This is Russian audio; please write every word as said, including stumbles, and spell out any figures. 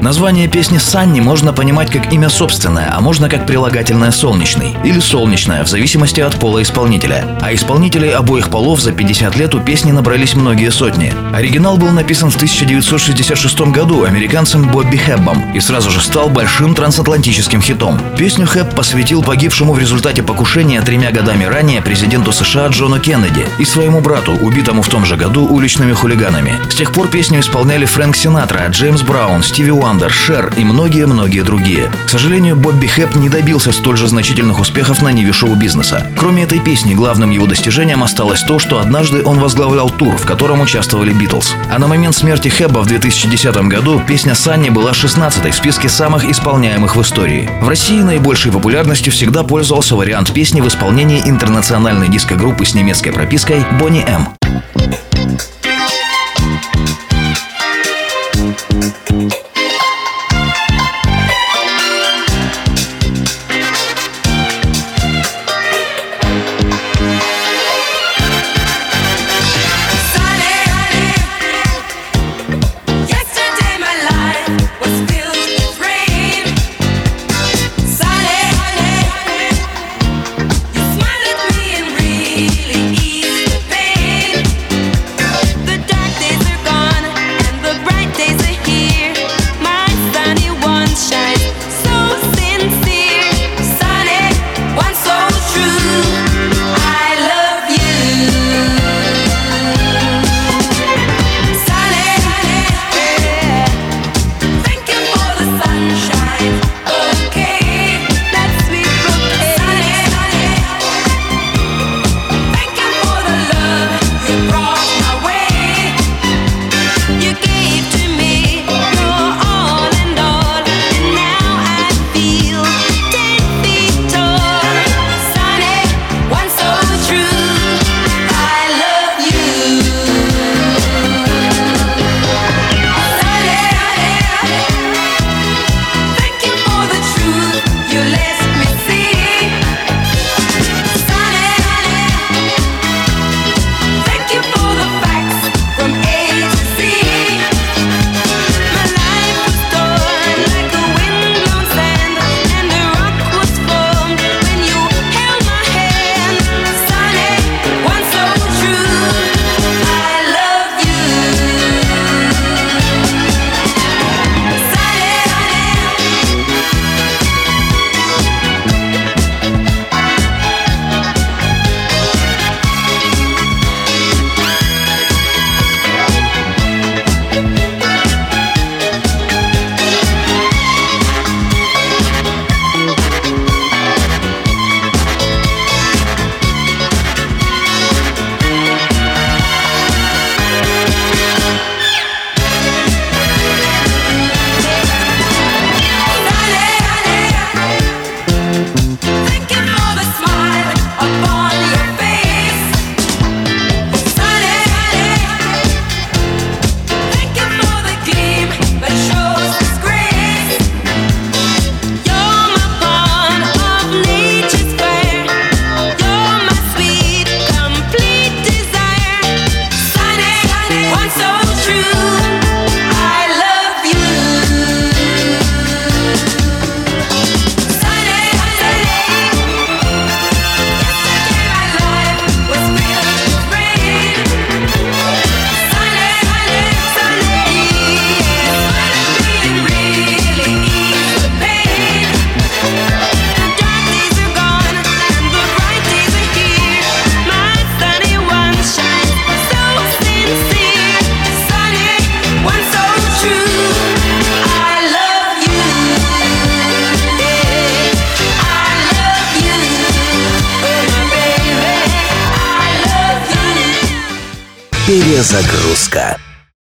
Название песни «Санни» можно понимать как имя собственное, а можно как прилагательное «солнечный» или «солнечное», в зависимости от пола исполнителя. А исполнителей обоих полов за пятьдесят лет у песни набрались многие сотни. Оригинал был написан в тысяча девятьсот шестьдесят шестом году американцем Бобби Хэббом и сразу же стал большим трансатлантическим хитом. Песню Хэбб посвятил погибшему в результате покушения тремя годами ранее президенту США Джону Кеннеди и своему брату, убитому в том же году уличными хулиганами. С тех пор песню исполняли Фрэнк Синатра, Джеймс Браун, Стиви Андер Шер и многие-многие другие. К сожалению, Бобби Хэбб не добился столь же значительных успехов на ниве шоу-бизнеса. Кроме этой песни, главным его достижением осталось то, что однажды он возглавлял тур, в котором участвовали Битлз. А на момент смерти Хэбба в две тысячи десятом году песня «Санни» была шестнадцатой в списке самых исполняемых в истории. В России наибольшей популярностью всегда пользовался вариант песни в исполнении интернациональной диско-группы с немецкой пропиской Boney M. Перезагрузка.